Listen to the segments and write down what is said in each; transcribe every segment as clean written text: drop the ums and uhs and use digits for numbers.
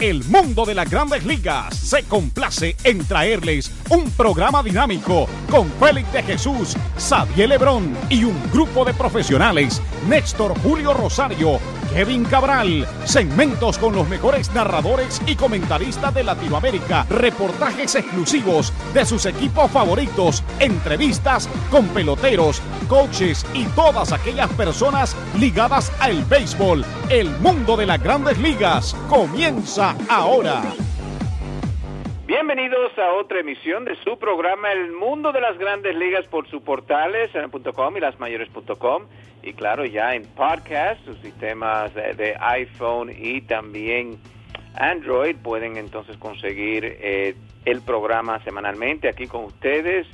El mundo de las grandes ligas se complace en traerles un programa dinámico con Félix de Jesús, Xavier Lebrón y un grupo de profesionales, Néstor Julio Rosario, Kevin Cabral, segmentos con los mejores narradores y comentaristas de Latinoamérica, reportajes exclusivos de sus equipos favoritos, entrevistas con peloteros, coaches y todas aquellas personas ligadas al béisbol. El mundo de las grandes ligas comienza ahora. Bienvenidos a otra emisión de su programa El Mundo de las Grandes Ligas por sus portales, cn.com y lasmayores.com. Y claro, ya en podcast, sus sistemas de iPhone y también Android pueden entonces conseguir el programa semanalmente aquí con ustedes.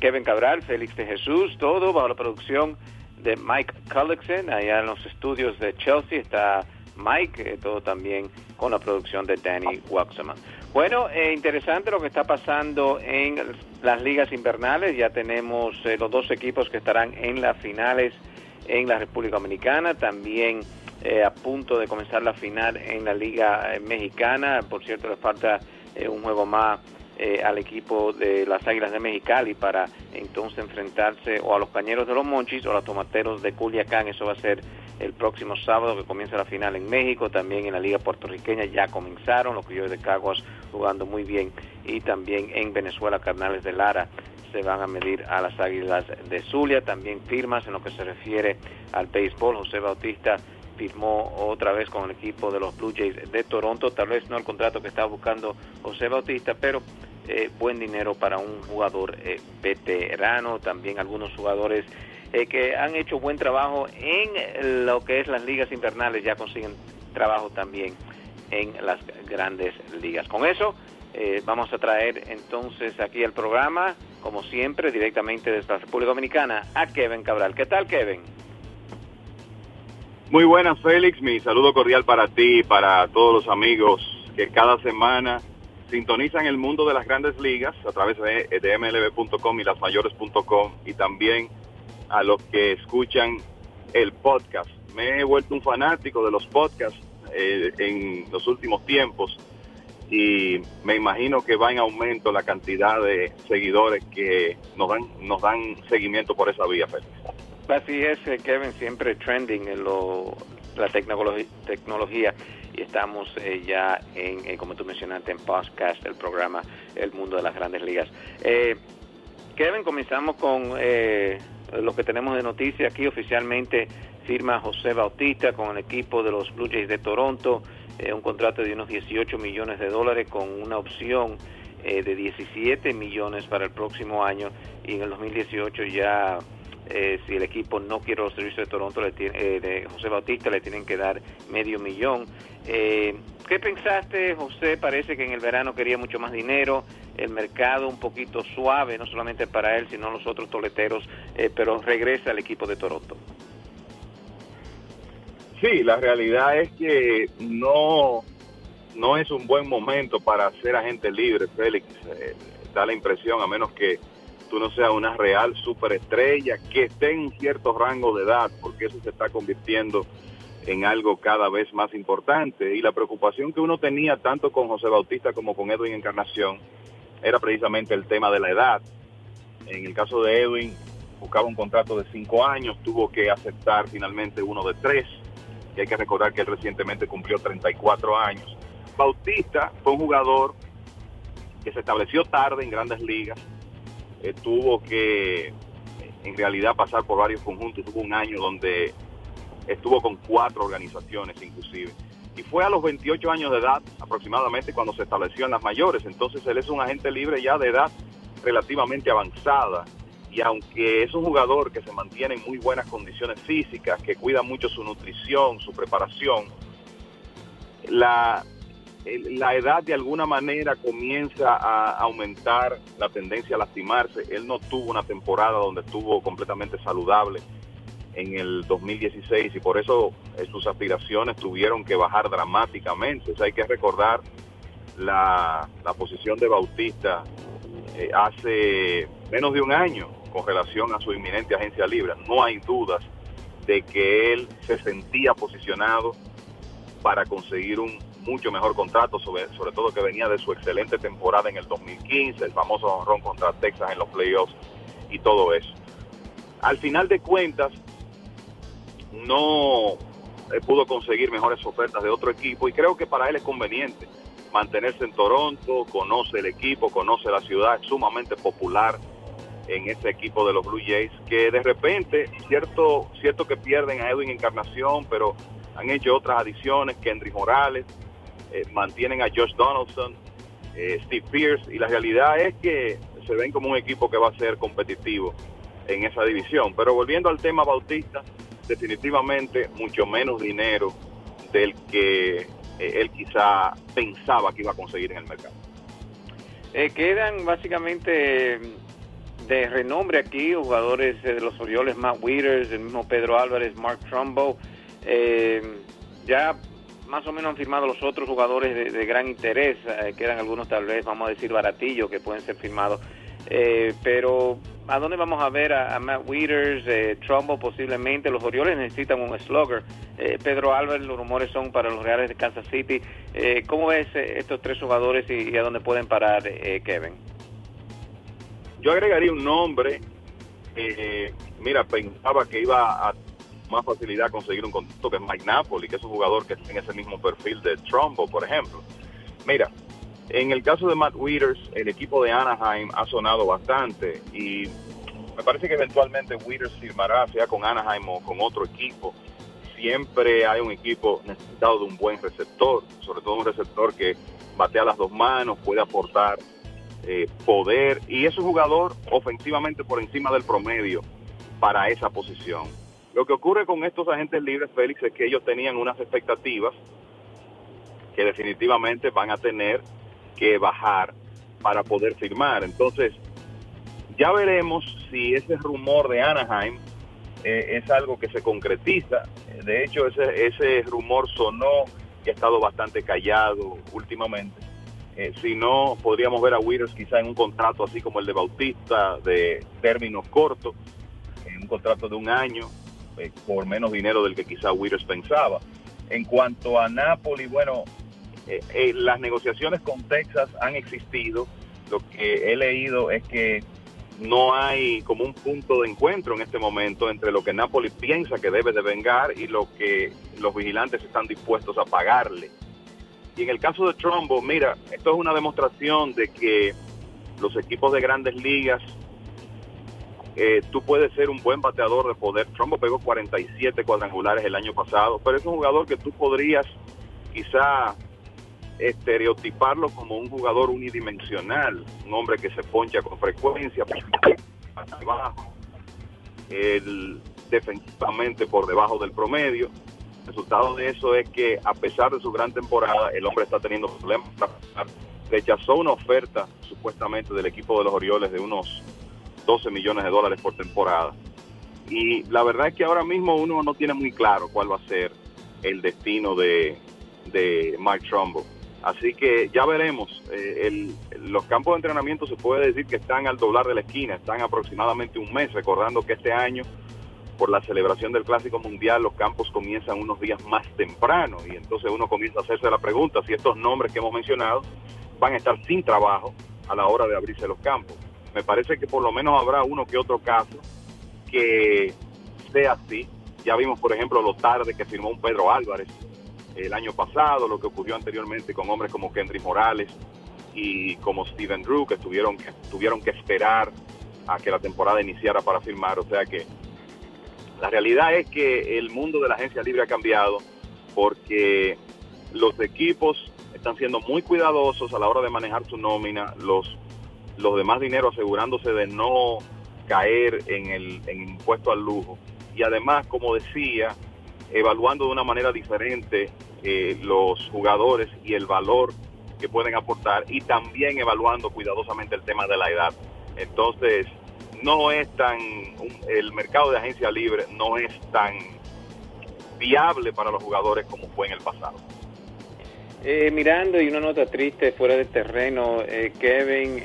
Kevin Cabral, Félix de Jesús, todo bajo la producción de Mike Cullickson. Allá en los estudios de Chelsea está Mike, todo también con la producción de Danny Waxman. Bueno, interesante lo que está pasando en las ligas invernales. Ya tenemos los dos equipos que estarán en las finales en la República Dominicana, también a punto de comenzar la final en la Liga Mexicana. Por cierto, le falta un juego más al equipo de las Águilas de Mexicali para entonces enfrentarse o a los Cañeros de Los Mochis o a los Tomateros de Culiacán. Eso va a ser el próximo sábado, que comienza la final en México. También en la Liga Puertorriqueña ya comenzaron los Criollos de Caguas jugando muy bien. Y también en Venezuela, Cardenales de Lara se van a medir a las Águilas de Zulia. También firmas en lo que se refiere al béisbol. José Bautista firmó otra vez con el equipo de los Blue Jays de Toronto. Tal vez no el contrato que estaba buscando José Bautista, pero buen dinero para un jugador veterano. También algunos jugadores que han hecho buen trabajo en lo que es las ligas invernales, ya consiguen trabajo también en las grandes ligas. Con eso vamos a traer entonces aquí el programa, como siempre, directamente desde la República Dominicana, a Kevin Cabral. ¿Qué tal, Kevin? Muy buenas, Félix. Mi saludo cordial para ti y para todos los amigos que cada semana sintonizan el mundo de las grandes ligas a través de mlb.com y lasmayores.com, y también a los que escuchan el podcast. Me he vuelto un fanático de los podcasts en los últimos tiempos, y me imagino que va en aumento la cantidad de seguidores que nos dan seguimiento por esa vía, Félix. Así es, Kevin, siempre trending en la tecnología. Y estamos ya en, como tú mencionaste, en podcast, el programa El Mundo de las Grandes Ligas. Kevin, comenzamos con lo que tenemos de noticias aquí. Oficialmente firma José Bautista con el equipo de los Blue Jays de Toronto, un contrato de unos $18 millones con una opción de $17 millones para el próximo año, y en el 2018 ya si el equipo no quiere los servicios de Toronto, de José Bautista, le tienen que dar $500,000. ¿Qué pensaste, José? Parece que en el verano quería mucho más dinero, el mercado un poquito suave, no solamente para él, sino los otros toleteros, pero regresa al equipo de Toronto. Sí, la realidad es que no es un buen momento para ser agente libre, Félix. Da la impresión, a menos que tú no seas una real superestrella, que esté en cierto rango de edad, porque eso se está convirtiendo en algo cada vez más importante. Y la preocupación que uno tenía tanto con José Bautista como con Edwin Encarnación era precisamente el tema de la edad. En el caso de Edwin, buscaba un contrato de 5 años, tuvo que aceptar finalmente uno de 3, y hay que recordar que él recientemente cumplió 34 años. Bautista fue un jugador que se estableció tarde en grandes ligas, tuvo que en realidad pasar por varios conjuntos, tuvo un año donde estuvo con 4 organizaciones inclusive, y fue a los 28 años de edad aproximadamente cuando se estableció en las mayores. Entonces él es un agente libre ya de edad relativamente avanzada, y aunque es un jugador que se mantiene en muy buenas condiciones físicas, que cuida mucho su nutrición, su preparación, la edad de alguna manera comienza a aumentar la tendencia a lastimarse. Él no tuvo una temporada donde estuvo completamente saludable en el 2016, y por eso sus aspiraciones tuvieron que bajar dramáticamente. O sea, hay que recordar la posición de Bautista hace menos de un año con relación a su inminente agencia libre. No hay dudas de que él se sentía posicionado para conseguir un mucho mejor contrato, sobre todo que venía de su excelente temporada en el 2015, el famoso jonrón contra Texas en los playoffs y todo eso. Al final de cuentas, no pudo conseguir mejores ofertas de otro equipo y creo que para él es conveniente mantenerse en Toronto. Conoce el equipo, conoce la ciudad, es sumamente popular en ese equipo de los Blue Jays, que de repente, cierto que pierden a Edwin Encarnación, pero han hecho otras adiciones, Kendrys Morales, mantienen a Josh Donaldson, Steve Pearce, y la realidad es que se ven como un equipo que va a ser competitivo en esa división. Pero volviendo al tema Bautista, definitivamente mucho menos dinero del que él quizá pensaba que iba a conseguir en el mercado. Quedan básicamente de renombre aquí jugadores de los Orioles, Matt Wieters, el mismo Pedro Álvarez, Mark Trumbo. Ya más o menos han firmado los otros jugadores de gran interés. Quedan algunos tal vez, vamos a decir, baratillos que pueden ser firmados. Pero ¿a dónde vamos a ver a Matt Wieters, Trumbo posiblemente? Los Orioles necesitan un slugger. Pedro Álvarez, los rumores son para los Reales de Kansas City. ¿Cómo ves estos tres jugadores y a dónde pueden parar, Kevin? Yo agregaría un nombre. Mira, pensaba que iba a más facilidad conseguir un contrato que es Mike Napoli, que es un jugador que tiene ese mismo perfil de Trumbo, por ejemplo. Mira, en el caso de Matt Wieters, el equipo de Anaheim ha sonado bastante y me parece que eventualmente Wieters firmará, sea con Anaheim o con otro equipo. Siempre hay un equipo necesitado de un buen receptor, sobre todo un receptor que batea las dos manos, puede aportar poder, y es un jugador ofensivamente por encima del promedio para esa posición. Lo que ocurre con estos agentes libres, Félix, es que ellos tenían unas expectativas que definitivamente van a tener que bajar para poder firmar. Entonces, ya veremos si ese rumor de Anaheim es algo que se concretiza. De hecho, ese rumor sonó y ha estado bastante callado últimamente. Si no, podríamos ver a Wieters quizá en un contrato así como el de Bautista, de términos cortos, en un contrato de un año, por menos dinero del que quizá Wieters pensaba. En cuanto a Napoli, bueno, las negociaciones con Texas han existido. Lo que he leído es que no hay como un punto de encuentro en este momento entre lo que Napoli piensa que debe de vengar y lo que los vigilantes están dispuestos a pagarle. Y en el caso de Trumbo, mira, esto es una demostración de que los equipos de grandes ligas, tú puedes ser un buen bateador de poder. Trumbo pegó 47 cuadrangulares el año pasado, pero es un jugador que tú podrías quizá estereotiparlo como un jugador unidimensional, un hombre que se poncha con frecuencia, hacia abajo, defensivamente por debajo del promedio. El resultado de eso es que, a pesar de su gran temporada, el hombre está teniendo problemas. Rechazó una oferta supuestamente del equipo de los Orioles de unos $12 millones por temporada. Y la verdad es que ahora mismo uno no tiene muy claro cuál va a ser el destino de Mark Trumbo. Así que ya veremos. Los campos de entrenamiento se puede decir que están al doblar de la esquina, están aproximadamente un mes, recordando que este año, por la celebración del Clásico Mundial, los campos comienzan unos días más temprano, y entonces uno comienza a hacerse la pregunta si estos nombres que hemos mencionado van a estar sin trabajo a la hora de abrirse los campos. Me parece que por lo menos habrá uno que otro caso que sea así. Ya vimos, por ejemplo, lo tarde que firmó un Pedro Álvarez el año pasado, lo que ocurrió anteriormente con hombres como Kendrys Morales y como Steven Drew, que tuvieron que esperar a que la temporada iniciara para firmar. O sea que la realidad es que el mundo de la agencia libre ha cambiado, porque los equipos están siendo muy cuidadosos a la hora de manejar su nómina, los demás dinero, asegurándose de no caer en impuesto al lujo. Y además, como decía, evaluando de una manera diferente los jugadores y el valor que pueden aportar, y también evaluando cuidadosamente el tema de la edad. Entonces, el mercado de agencia libre no es tan viable para los jugadores como fue en el pasado. Mirando, y una nota triste fuera del terreno, Kevin,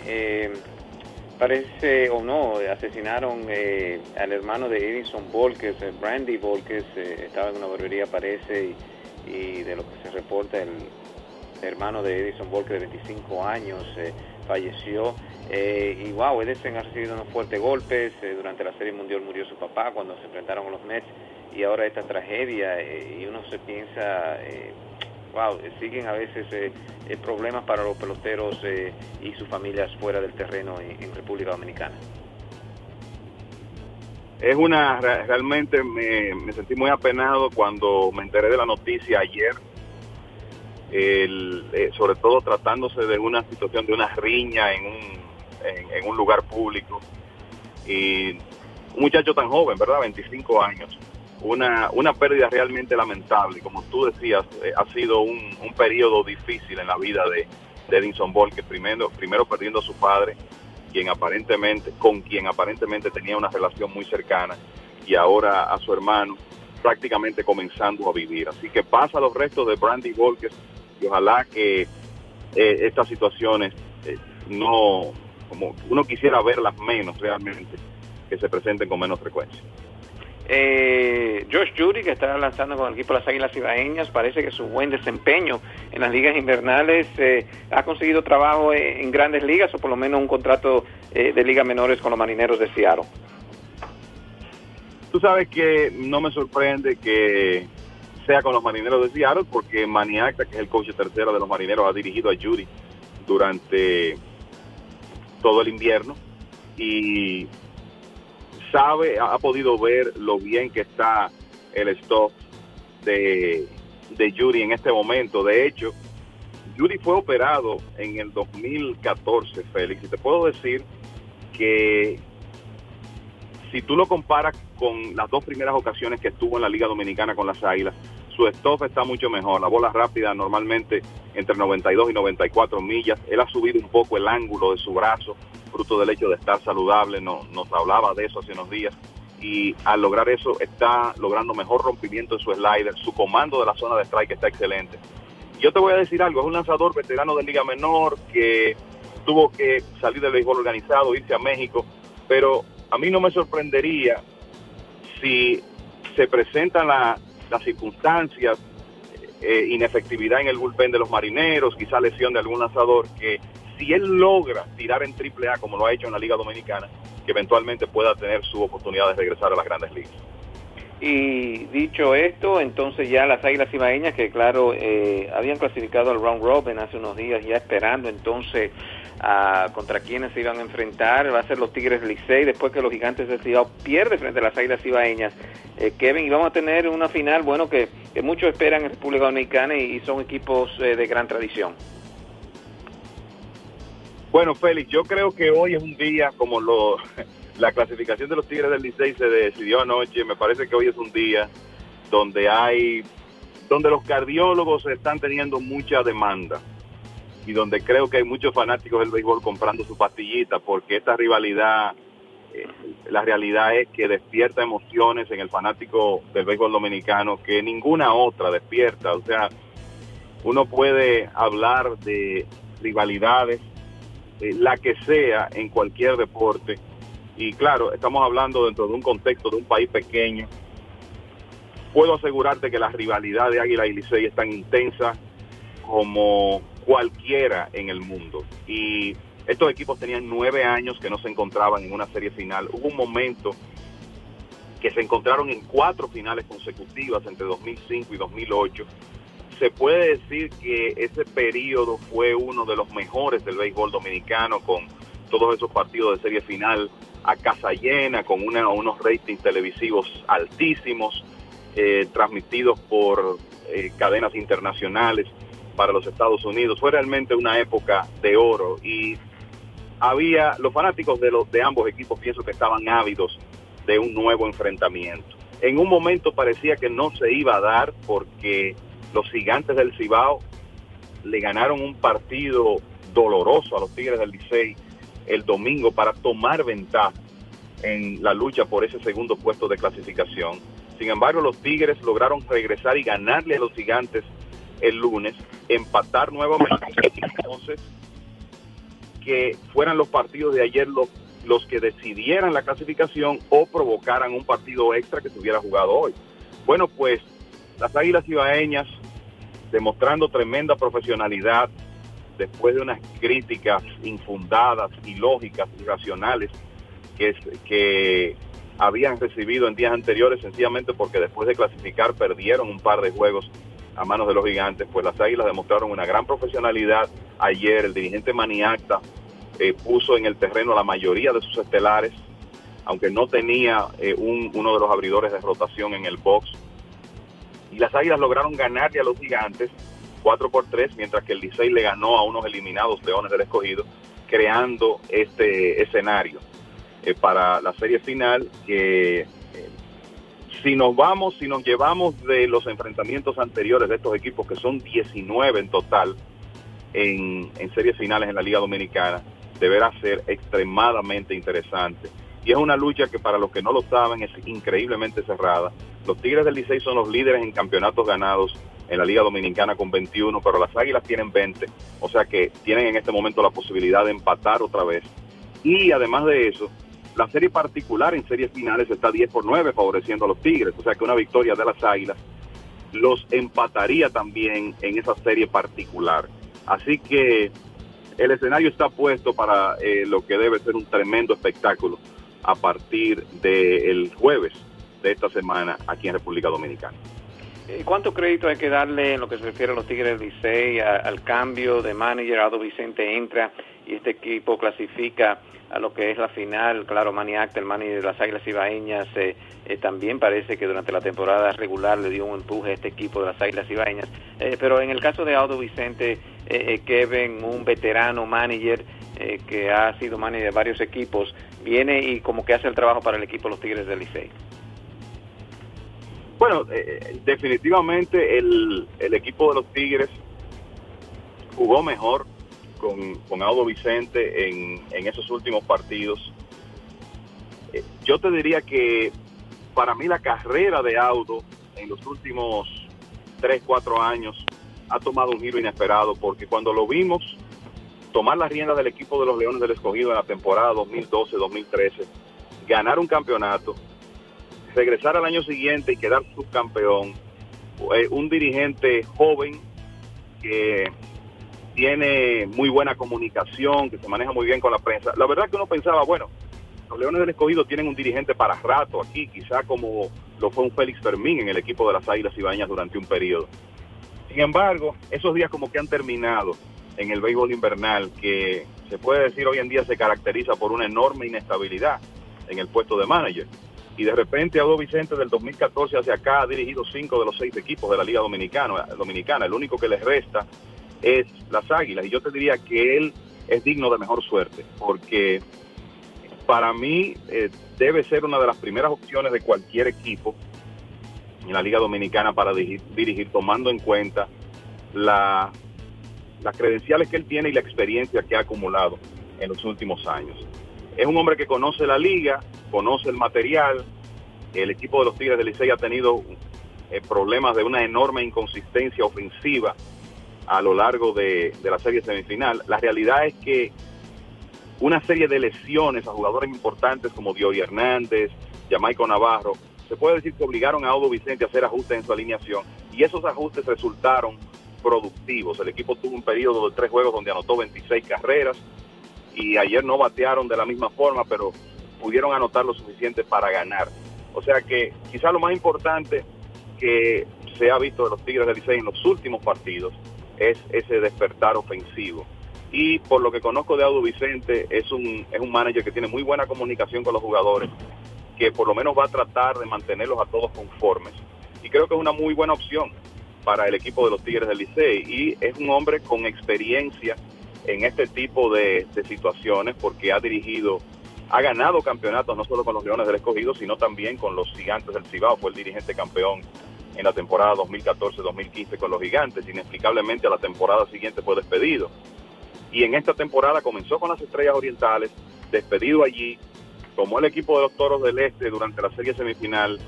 parece o no, asesinaron al hermano de Edison Volquez, Brandy Volquez. Estaba en una barbería, parece, y de lo que se reporta, el hermano de Edison Volquez de 25 años falleció. Y wow, Edison ha recibido unos fuertes golpes. Durante la Serie Mundial murió su papá cuando se enfrentaron a los Mets, y ahora esta tragedia, y uno se piensa, wow, siguen a veces problemas para los peloteros y sus familias fuera del terreno en República Dominicana. Es una, realmente me sentí muy apenado cuando me enteré de la noticia ayer, sobre todo tratándose de una situación, de una riña en un lugar público, y un muchacho tan joven, ¿verdad? 25 años. Una pérdida realmente lamentable. Como tú decías, ha sido un periodo difícil en la vida de Edison Volquez, primero perdiendo a su padre, con quien aparentemente tenía una relación muy cercana, y ahora a su hermano, prácticamente comenzando a vivir. Así que pasa los restos de Brandy Volquez, y ojalá que estas situaciones no, como uno quisiera verlas menos realmente, que se presenten con menos frecuencia. Josh Judy, que está lanzando con el equipo de las Águilas Cibaeñas, parece que su buen desempeño en las ligas invernales ha conseguido trabajo en grandes ligas, o por lo menos un contrato de ligas menores con los Marineros de Seattle. Tú sabes que no me sorprende que sea con los Marineros de Seattle, porque Manny Acta, que es el coach de tercera de los Marineros, ha dirigido a Judy durante todo el invierno y ha podido ver lo bien que está el stop de Judy en este momento. De hecho, Judy fue operado en el 2014, Félix, y te puedo decir que si tú lo comparas con las dos primeras ocasiones que estuvo en la Liga Dominicana con las Águilas, su stop está mucho mejor. La bola rápida normalmente entre 92 y 94 millas. Él ha subido un poco el ángulo de su brazo, fruto del hecho de estar saludable. Nos hablaba de eso hace unos días, y al lograr eso está logrando mejor rompimiento en su slider. Su comando de la zona de strike está excelente. Yo te voy a decir algo, es un lanzador veterano de Liga Menor que tuvo que salir del béisbol organizado, irse a México, pero a mí no me sorprendería si se presentan las circunstancias, inefectividad en el bullpen de los Marineros, quizá lesión de algún lanzador, que si él logra tirar en Triple A como lo ha hecho en la Liga Dominicana, que eventualmente pueda tener su oportunidad de regresar a las grandes ligas. Y dicho esto, entonces ya las Águilas Cibaeñas, que claro, habían clasificado al Round Robin hace unos días, ya esperando entonces contra quienes se iban a enfrentar. Va a ser los Tigres del Licey, después que los Gigantes del Cibao pierden frente a las Águilas Cibaeñas. Kevin, y vamos a tener una final, bueno, que muchos esperan en República Dominicana, y son equipos de gran tradición. Bueno, Félix, yo creo que hoy es un día, como la clasificación de los Tigres del Licey se decidió anoche, me parece que hoy es un día donde los cardiólogos están teniendo mucha demanda, y donde creo que hay muchos fanáticos del béisbol comprando su pastillita, porque esta rivalidad, la realidad es que despierta emociones en el fanático del béisbol dominicano que ninguna otra despierta. O sea, uno puede hablar de rivalidades, la que sea, en cualquier deporte, y claro, estamos hablando dentro de un contexto de un país pequeño. Puedo asegurarte que la rivalidad de Águila y Licey es tan intensa como cualquiera en el mundo, y estos equipos tenían 9 años que no se encontraban en una serie final. Hubo un momento que se encontraron en 4 finales consecutivas entre 2005 y 2008, Se puede decir que ese periodo fue uno de los mejores del béisbol dominicano, con todos esos partidos de serie final a casa llena, con unos ratings televisivos altísimos, transmitidos por cadenas internacionales para los Estados Unidos. Fue realmente una época de oro, y había los fanáticos de ambos equipos, pienso que estaban ávidos de un nuevo enfrentamiento. En un momento parecía que no se iba a dar, porque los Gigantes del Cibao le ganaron un partido doloroso a los Tigres del Licey el domingo para tomar ventaja en la lucha por ese segundo puesto de clasificación. Sin embargo, los Tigres lograron regresar y ganarle a los Gigantes el lunes, empatar nuevamente. Entonces, que fueran los partidos de ayer los que decidieran la clasificación o provocaran un partido extra que se hubiera jugado hoy. Bueno, pues las Águilas Cibaeñas demostrando tremenda profesionalidad después de unas críticas infundadas, ilógicas, irracionales que habían recibido en días anteriores, sencillamente porque después de clasificar perdieron un par de juegos a manos de los Gigantes. Pues las Águilas demostraron una gran profesionalidad ayer. El dirigente Manny Acta puso en el terreno a la mayoría de sus estelares, aunque no tenía uno de los abridores de rotación en el box. Y las Águilas lograron ganarle a los Gigantes 4-3, mientras que el Licey le ganó a unos eliminados Leones del Escogido, creando este escenario para la serie final, que si nos llevamos de los enfrentamientos anteriores de estos equipos, que son 19 en total en series finales en la Liga Dominicana, deberá ser extremadamente interesante. Y es una lucha que, para los que no lo saben, es increíblemente cerrada. Los Tigres del Licey son los líderes en campeonatos ganados en la Liga Dominicana con 21, pero las Águilas tienen 20, o sea que tienen en este momento la posibilidad de empatar otra vez. Y además de eso, la serie particular en series finales está 10-9 favoreciendo a los Tigres, o sea que una victoria de las Águilas los empataría también en esa serie particular. Así que el escenario está puesto para lo que debe ser un tremendo espectáculo a partir del jueves de esta semana aquí en República Dominicana. ¿Cuánto crédito hay que darle en lo que se refiere a los Tigres del Licey al cambio de manager? Aldo Vicente entra y este equipo clasifica a lo que es la final. Claro, Manny Acta, el manager de las Águilas Cibaeñas, también parece que durante la temporada regular le dio un empuje a este equipo de las Águilas Cibaeñas. Pero en el caso de Aldo Vicente, Kevin, un veterano manager que ha sido manager de varios equipos, viene y como que hace el trabajo para el equipo de los Tigres del Licey. Bueno, definitivamente el equipo de los Tigres jugó mejor con Aldo Vicente en esos últimos partidos. Yo te diría que para mí la carrera de Aldo en los últimos 3-4 años ha tomado un giro inesperado, porque cuando lo vimos tomar las riendas del equipo de los Leones del Escogido en la temporada 2012-2013, ganar un campeonato, regresar al año siguiente y quedar subcampeón, un dirigente joven que tiene muy buena comunicación, que se maneja muy bien con la prensa. La verdad que uno pensaba, bueno, los Leones del Escogido tienen un dirigente para rato aquí, quizá como lo fue un Félix Fermín en el equipo de las Águilas Cibaeñas durante un periodo. Sin embargo, esos días como que han terminado en el béisbol invernal, que se puede decir hoy en día se caracteriza por una enorme inestabilidad en el puesto de manager. Y de repente Aldo Vicente del 2014 hacia acá ha dirigido 5 de los 6 equipos de la Liga Dominicana. El único que les resta es las Águilas, y yo te diría que él es digno de mejor suerte, porque para mí debe ser una de las primeras opciones de cualquier equipo en la Liga Dominicana para dirigir, tomando en cuenta las credenciales que él tiene y la experiencia que ha acumulado en los últimos años. Es un hombre que conoce la liga, conoce el material. El equipo de los Tigres del Licey ha tenido problemas de una enorme inconsistencia ofensiva a lo largo de la serie semifinal. La realidad es que una serie de lesiones a jugadores importantes como Diory Hernández, Jamaico Navarro, se puede decir que obligaron a Aldo Vicente a hacer ajustes en su alineación, y esos ajustes resultaron productivos. El equipo tuvo un periodo de 3 juegos donde anotó 26 carreras, y ayer no batearon de la misma forma, pero pudieron anotar lo suficiente para ganar. O sea que quizá lo más importante que se ha visto de los Tigres del Licey en los últimos partidos es ese despertar ofensivo. Y por lo que conozco de Aldo Vicente, es un manager que tiene muy buena comunicación con los jugadores, que por lo menos va a tratar de mantenerlos a todos conformes. Y creo que es una muy buena opción para el equipo de los Tigres del Licey, y es un hombre con experiencia en este tipo de situaciones, porque ha ganado campeonatos no solo con los Leones del Escogido, sino también con los Gigantes del Cibao. Fue el dirigente campeón en la temporada 2014-2015 con los Gigantes. Inexplicablemente a la temporada siguiente fue despedido. Y en esta temporada comenzó con las Estrellas Orientales, despedido allí, tomó el equipo de los Toros del Este durante la serie semifinal,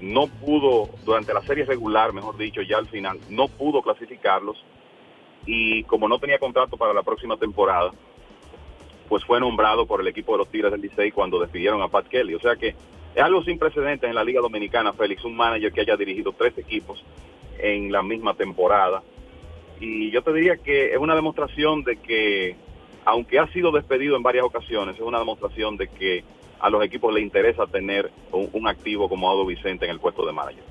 no pudo, durante la serie regular, mejor dicho, ya al final, no pudo clasificarlos. Y como no tenía contrato para la próxima temporada, pues fue nombrado por el equipo de los Tigres del Licey cuando despidieron a Pat Kelly. O sea que es algo sin precedentes en la Liga Dominicana, Félix, un manager que haya dirigido 3 equipos en la misma temporada y yo te diría que es una demostración de que, aunque ha sido despedido en varias ocasiones, es una demostración de que a los equipos les interesa tener un activo como Aldo Vicente en el puesto de manager.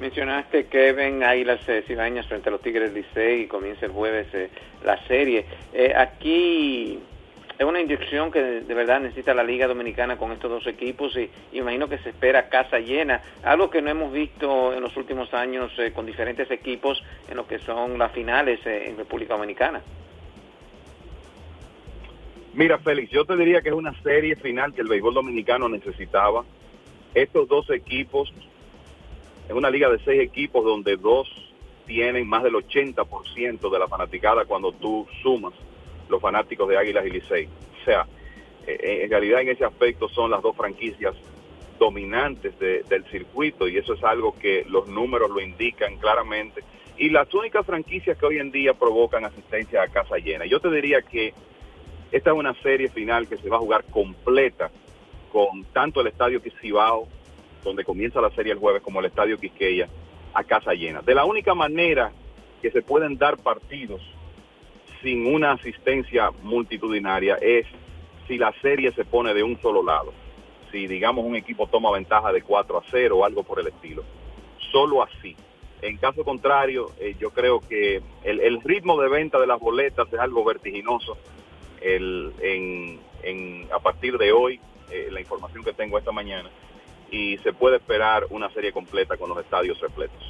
Mencionaste, Kevin, Águilas Cibaeñas frente a los Tigres del Licey, y comienza el jueves la serie. Aquí es una inyección que de verdad necesita la Liga Dominicana con estos dos equipos, y imagino que se espera casa llena, algo que no hemos visto en los últimos años con diferentes equipos en lo que son las finales en República Dominicana. Mira, Félix, yo te diría que es una serie final que el béisbol dominicano necesitaba. Estos dos equipos, es una liga de 6 equipos donde 2 tienen más del 80% de la fanaticada cuando tú sumas los fanáticos de Águilas y Licey. O sea, en realidad en ese aspecto son las dos franquicias dominantes del circuito, y eso es algo que los números lo indican claramente. Y las únicas franquicias que hoy en día provocan asistencia a casa llena. Yo te diría que esta es una serie final que se va a jugar completa, con tanto el Estadio Cibao, donde comienza la serie el jueves, como el Estadio Quisqueya, a casa llena. De la única manera que se pueden dar partidos sin una asistencia multitudinaria es si la serie se pone de un solo lado. Si, digamos, un equipo toma ventaja de 4-0 o algo por el estilo. Solo así. En caso contrario, yo creo que el ritmo de venta de las boletas es algo vertiginoso. A partir de hoy, la información que tengo esta mañana, y se puede esperar una serie completa con los estadios repletos.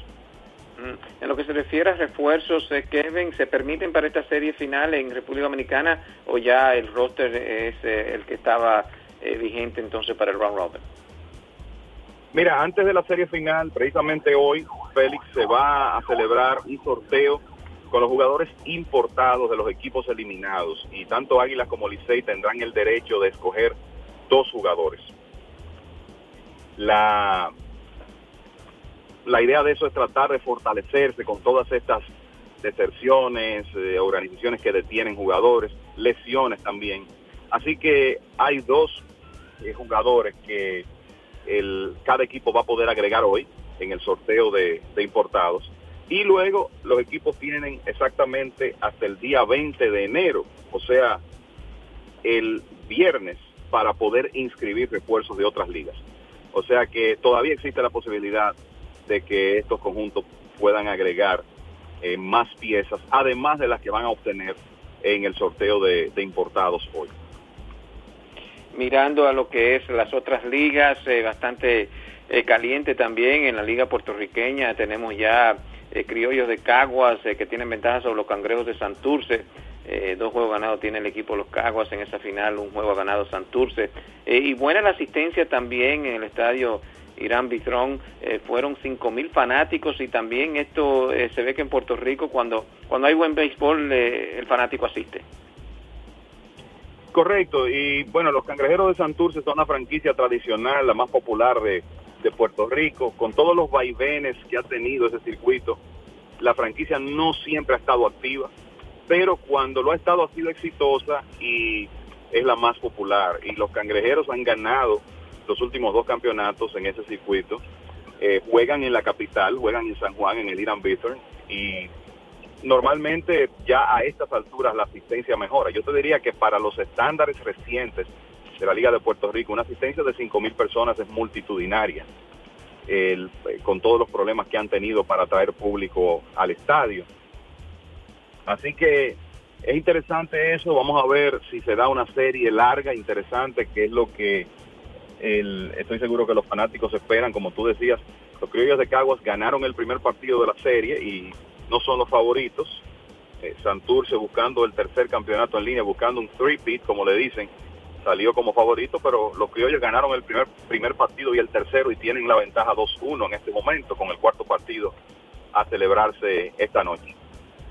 En lo que se refiere a refuerzos, Kevin, ¿se permiten para esta serie final en República Dominicana, o ya el roster es el que estaba vigente entonces para el round robin? Mira, antes de la serie final, precisamente hoy, Félix, se va a celebrar un sorteo con los jugadores importados de los equipos eliminados, y tanto Águilas como Licey tendrán el derecho de escoger 2 jugadores. La idea de eso es tratar de fortalecerse con todas estas deserciones, organizaciones que detienen jugadores, lesiones también. Así que hay 2 jugadores que cada equipo va a poder agregar hoy en el sorteo de importados. Y luego los equipos tienen exactamente hasta el día 20 de enero, o sea, el viernes, para poder inscribir refuerzos de otras ligas. O sea que todavía existe la posibilidad de que estos conjuntos puedan agregar más piezas, además de las que van a obtener en el sorteo de importados hoy. Mirando a lo que es las otras ligas, bastante caliente también en la liga puertorriqueña, tenemos ya Criollos de Caguas que tienen ventaja sobre los Cangrejos de Santurce. 2 juegos ganados tiene el equipo de los Caguas en esa final, 1 juego ganado Santurce. Y buena la asistencia también en el estadio Irán Bistrón, fueron 5,000 fanáticos, y también esto se ve que en Puerto Rico cuando hay buen béisbol el fanático asiste. Correcto, y bueno, los Cangrejeros de Santurce son la franquicia tradicional, la más popular de Puerto Rico, con todos los vaivenes que ha tenido ese circuito. La franquicia no siempre ha estado activa, pero cuando lo ha estado ha sido exitosa y es la más popular. Y los Cangrejeros han ganado los últimos 2 campeonatos en ese circuito. Juegan en la capital, juegan en San Juan, en el Irán Bithorn, y normalmente ya a estas alturas la asistencia mejora. Yo te diría que para los estándares recientes de la Liga de Puerto Rico, una asistencia de 5,000 personas es multitudinaria, con todos los problemas que han tenido para atraer público al estadio. Así que es interesante eso. Vamos a ver si se da una serie larga, interesante, que es lo que estoy seguro que los fanáticos esperan. Como tú decías, los Criollos de Caguas ganaron el primer partido de la serie y no son los favoritos. Santurce, buscando el tercer campeonato en línea, buscando un three-peat, como le dicen, salió como favorito, pero los criollos ganaron el primer partido y el tercero, y tienen la ventaja 2-1 en este momento, con el cuarto partido a celebrarse esta noche.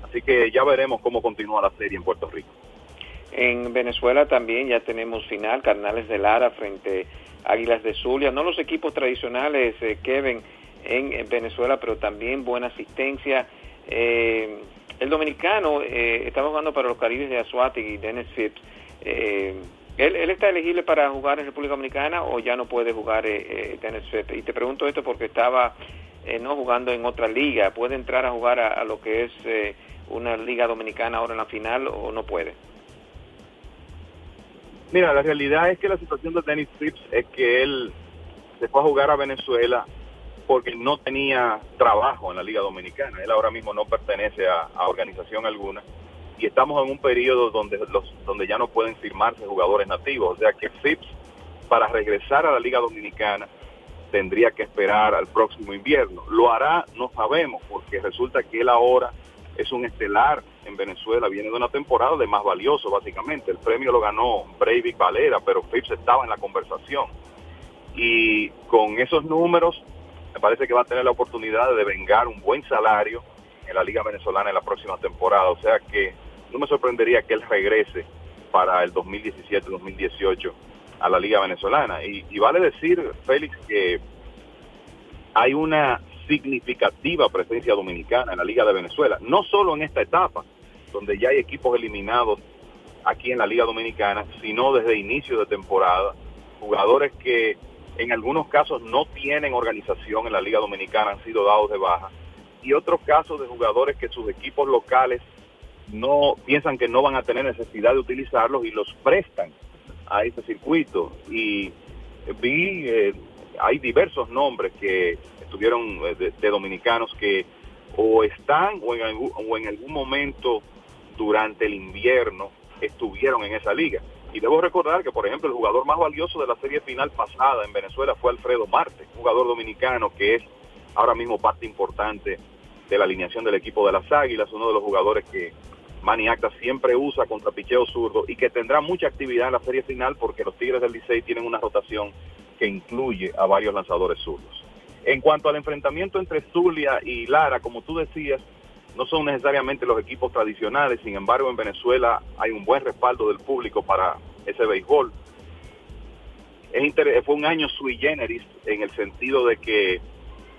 Así que ya veremos cómo continúa la serie en Puerto Rico. En Venezuela también ya tenemos final, Cardenales de Lara frente a Águilas de Zulia. No los equipos tradicionales, Kevin, en Venezuela, pero también buena asistencia. El dominicano está jugando para los Caribes de Anzuategui y Denis Phipps. ¿Él está elegible para jugar en República Dominicana o ya no puede jugar Denis Phipps? Y te pregunto esto porque estaba no jugando en otra liga. ¿Puede entrar a jugar a lo que es una liga dominicana ahora en la final, o no puede? Mira, la realidad es que la situación de Denis Phipps es que él se fue a jugar a Venezuela porque no tenía trabajo en la liga dominicana. Él ahora mismo no pertenece a organización alguna, y estamos en un periodo donde ya no pueden firmarse jugadores nativos. O sea que Phipps, para regresar a la liga dominicana, tendría que esperar al próximo invierno. ¿Lo hará? No sabemos, porque resulta que él ahora es un estelar en Venezuela, viene de una temporada de más valioso, básicamente. El premio lo ganó Breivik Valera, pero Phipps estaba en la conversación. Y con esos números, me parece que va a tener la oportunidad de vengar un buen salario en la Liga Venezolana en la próxima temporada. O sea que no me sorprendería que él regrese para el 2017-2018 a la Liga Venezolana. Y vale decir, Félix, que hay una significativa presencia dominicana en la Liga de Venezuela, no solo en esta etapa, donde ya hay equipos eliminados aquí en la Liga Dominicana, sino desde inicio de temporada, jugadores que en algunos casos no tienen organización en la Liga Dominicana, han sido dados de baja, y otros casos de jugadores que sus equipos locales no piensan que no van a tener necesidad de utilizarlos y los prestan a este circuito. Y vi, hay diversos nombres que estuvieron de dominicanos que o están o en algún momento durante el invierno estuvieron en esa liga. Y debo recordar que, por ejemplo, el jugador más valioso de la serie final pasada en Venezuela fue Alfredo Marte, un jugador dominicano que es ahora mismo parte importante de la alineación del equipo de las Águilas, uno de los jugadores que Manny Acta siempre usa contra picheo zurdo y que tendrá mucha actividad en la serie final porque los Tigres del Licey tienen una rotación que incluye a varios lanzadores zurdos. En cuanto al enfrentamiento entre Zulia y Lara, como tú decías, no son necesariamente los equipos tradicionales, sin embargo en Venezuela hay un buen respaldo del público para ese béisbol. Fue un año sui generis en el sentido de que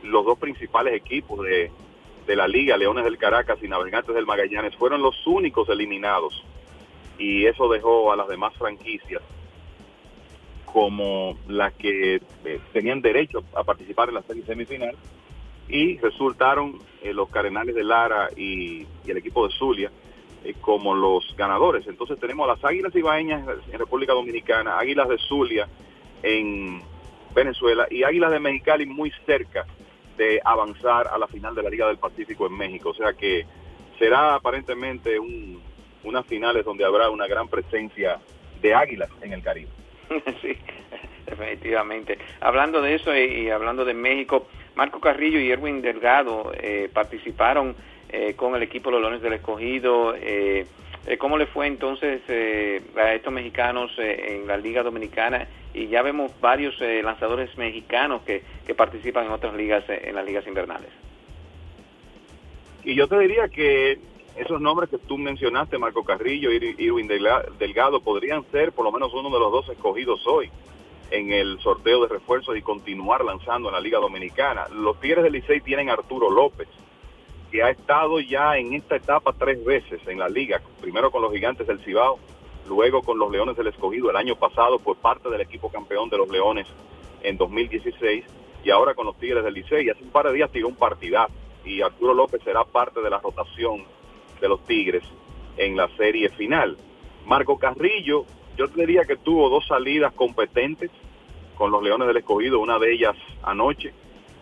los dos principales equipos de la liga, Leones del Caracas y Navegantes del Magallanes, fueron los únicos eliminados, y eso dejó a las demás franquicias como las que tenían derecho a participar en la serie semifinal, y resultaron los Cardenales de Lara y el equipo de Zulia como los ganadores. Entonces tenemos a las Águilas Cibaeñas en República Dominicana, Águilas de Zulia en Venezuela y Águilas de Mexicali muy cerca de avanzar a la final de la Liga del Pacífico en México. O sea que será aparentemente unas finales donde habrá una gran presencia de águilas en el Caribe. Sí, definitivamente. Hablando de eso y hablando de México, Marco Carrillo y Erwin Delgado participaron con el equipo de los Leones del Escogido. ¿Cómo le fue entonces a estos mexicanos en la Liga Dominicana? Y ya vemos varios lanzadores mexicanos que participan en otras ligas, en las ligas invernales. Y yo te diría que esos nombres que tú mencionaste, Marco Carrillo y Erwin Delgado, podrían ser por lo menos uno de los dos escogidos hoy en el sorteo de refuerzos y continuar lanzando en la Liga Dominicana. Los Tigres del Licey tienen a Arturo López, que ha estado ya en esta etapa 3 veces en la Liga, primero con los Gigantes del Cibao, luego con los Leones del Escogido el año pasado, fue parte del equipo campeón de los Leones en 2016, y ahora con los Tigres del Licey, y hace un par de días tiró un partidazo, y Arturo López será parte de la rotación de los Tigres en la serie final. Marco Carrillo, yo diría que tuvo 2 salidas competentes con los Leones del Escogido, una de ellas anoche,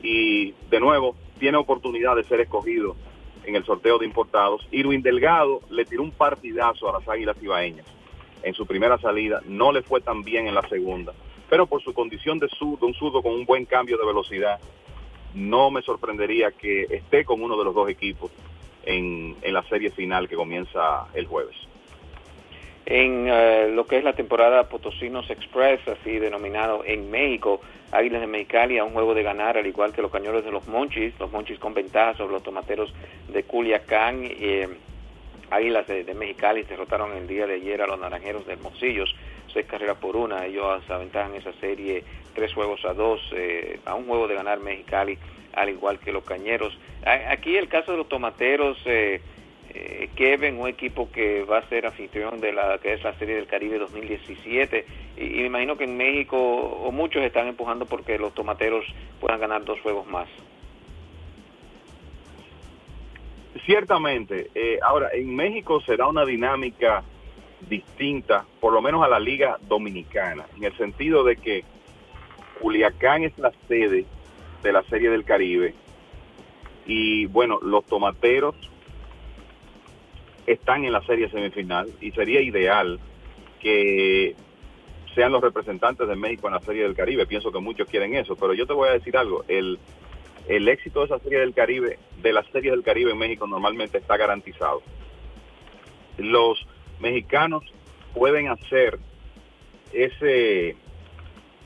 y de nuevo tiene oportunidad de ser escogido en el sorteo de importados. Erwin Delgado le tiró un partidazo a las Águilas Cibaeñas en su primera salida, no le fue tan bien en la segunda, pero por su condición de zurdo, un zurdo con un buen cambio de velocidad, no me sorprendería que esté con uno de los dos equipos en la serie final que comienza el jueves. En lo que es la temporada Potosinos Express, así denominado en México, Águilas de Mexicali a un juego de ganar, al igual que los Cañeros de los Mochis con ventaja sobre los Tomateros de Culiacán. Águilas de Mexicali derrotaron el día de ayer a los Naranjeros de Hermosillos, 6 carreras por 1. Ellos aventajan esa serie 3 juegos a 2, a un juego de ganar Mexicali, al igual que los Cañeros. Aquí el caso de los Tomateros, Kevin, un equipo que va a ser anfitrión de la que es la Serie del Caribe 2017, y me imagino que en México o muchos están empujando porque los Tomateros puedan ganar 2 juegos más. Ciertamente. Ahora, en México será una dinámica distinta, por lo menos a la Liga Dominicana, en el sentido de que Culiacán es la sede de la Serie del Caribe y, bueno, los Tomateros están en la serie semifinal y sería ideal que sean los representantes de México en la Serie del Caribe. Pienso que muchos quieren eso, pero yo te voy a decir algo. El éxito de esa Serie del Caribe, de las Series del Caribe en México, normalmente está garantizado. Los mexicanos pueden hacer ese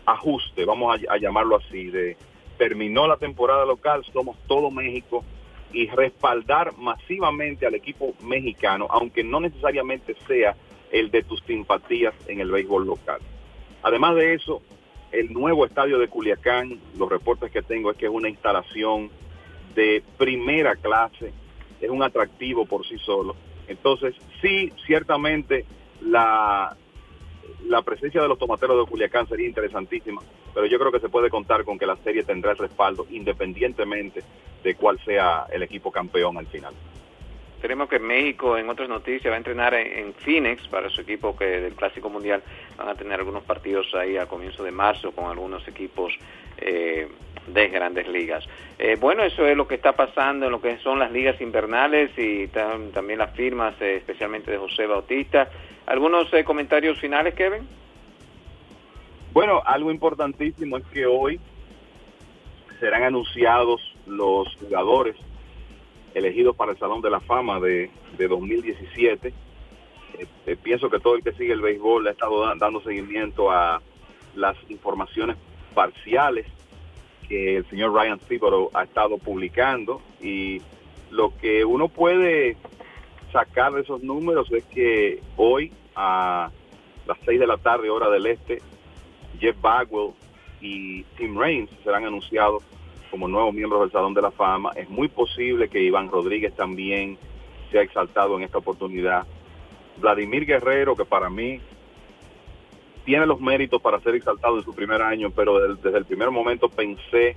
ajuste, vamos a llamarlo así, de terminó la temporada local, somos todo México, y respaldar masivamente al equipo mexicano, aunque no necesariamente sea el de tus simpatías en el béisbol local. Además de eso, el nuevo estadio de Culiacán, los reportes que tengo es que es una instalación de primera clase, es un atractivo por sí solo. Entonces, sí, ciertamente la presencia de los Tomateros de Culiacán sería interesantísima, pero yo creo que se puede contar con que la serie tendrá el respaldo independientemente de cuál sea el equipo campeón al final. Tenemos que México, en otras noticias, va a entrenar en Phoenix para su equipo que del Clásico Mundial. Van a tener algunos partidos ahí a comienzo de marzo con algunos equipos de Grandes Ligas. Bueno, eso es lo que está pasando en lo que son las ligas invernales y también las firmas, especialmente de José Bautista. ¿Algunos comentarios finales, Kevin? Bueno, algo importantísimo es que hoy serán anunciados los jugadores elegidos para el Salón de la Fama de 2017. Pienso que todo el que sigue el béisbol ha estado dando seguimiento a las informaciones parciales que el señor Ryan Thibodeau ha estado publicando, y lo que uno puede sacar de esos números es que hoy a las 6 de la tarde, hora del este, Jeff Bagwell y Tim Raines serán anunciados como nuevos miembros del Salón de la Fama. Es muy posible que Iván Rodríguez también sea exaltado en esta oportunidad. Vladimir Guerrero, que para mí tiene los méritos para ser exaltado en su primer año, pero desde el primer momento pensé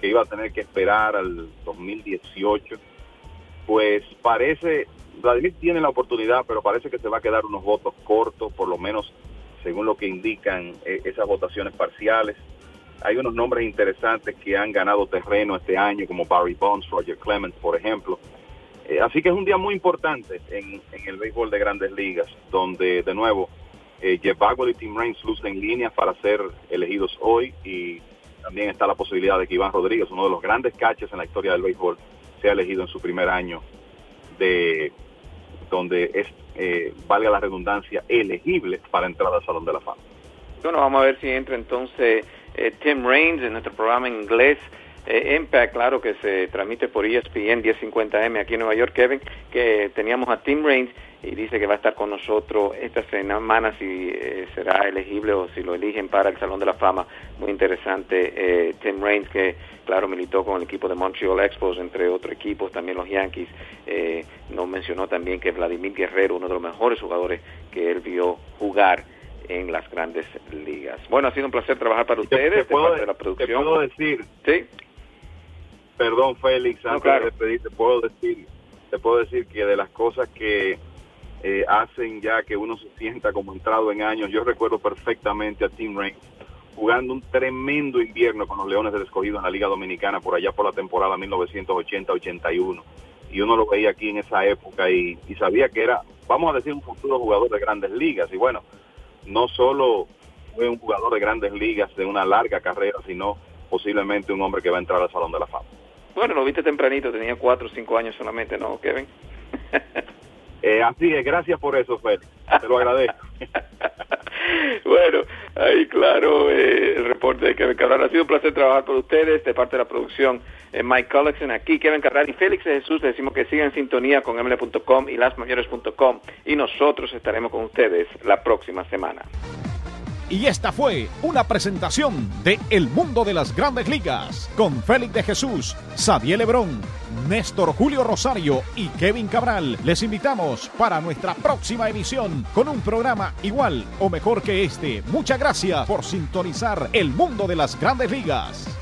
que iba a tener que esperar al 2018. Pues parece, Vladimir tiene la oportunidad, pero parece que se va a quedar unos votos cortos, por lo menos según lo que indican esas votaciones parciales. Hay unos nombres interesantes que han ganado terreno este año, como Barry Bonds, Roger Clemens, por ejemplo. Así que es un día muy importante en el béisbol de Grandes Ligas, donde, de nuevo, Jeff Bagwell y Tim Raines lucen en línea para ser elegidos hoy, y también está la posibilidad de que Iván Rodríguez, uno de los grandes catchers en la historia del béisbol, sea elegido en su primer año, donde es, valga la redundancia, elegible para entrar al Salón de la Fama. Bueno, vamos a ver si entra entonces Tim Raines en nuestro programa en inglés, Impact, claro, que se transmite por ESPN 1050M aquí en Nueva York, Kevin, que teníamos a Tim Raines y dice que va a estar con nosotros esta semana si será elegible o si lo eligen para el Salón de la Fama. Muy interesante, Tim Raines, que claro militó con el equipo de Montreal Expos, entre otros equipos, también los Yankees. Nos mencionó también que Vladimir Guerrero, uno de los mejores jugadores que él vio jugar en las Grandes Ligas. Bueno, ha sido un placer trabajar para ustedes. De la producción. Te puedo decir, ¿sí? Perdón, Félix, antes de despedirte, te puedo decir que de las cosas que hacen ya que uno se sienta como entrado en años, yo recuerdo perfectamente a Tim Raines jugando un tremendo invierno con los Leones del Escogido en la Liga Dominicana, por allá por la temporada 1980-81, y uno lo veía aquí en esa época y sabía que era, vamos a decir, un futuro jugador de Grandes Ligas. Y bueno, no solo fue un jugador de Grandes Ligas de una larga carrera, sino posiblemente un hombre que va a entrar al Salón de la Fama. Bueno, lo viste tempranito, tenía 4 o 5 años solamente, ¿no, Kevin? Así es, gracias por eso, Félix, te lo agradezco. Bueno, ahí claro, el reporte de Kevin Cabral. Ha sido un placer trabajar con ustedes, de parte de la producción, Mike Collection, aquí Kevin Cabral y Félix de Jesús. Les decimos que sigan en sintonía con ml.com y lasmayores.com, y nosotros estaremos con ustedes la próxima semana. Y esta fue una presentación de El Mundo de las Grandes Ligas con Félix de Jesús, Xavier Lebrón, Néstor Julio Rosario y Kevin Cabral. Les invitamos para nuestra próxima emisión con un programa igual o mejor que este. Muchas gracias por sintonizar El Mundo de las Grandes Ligas.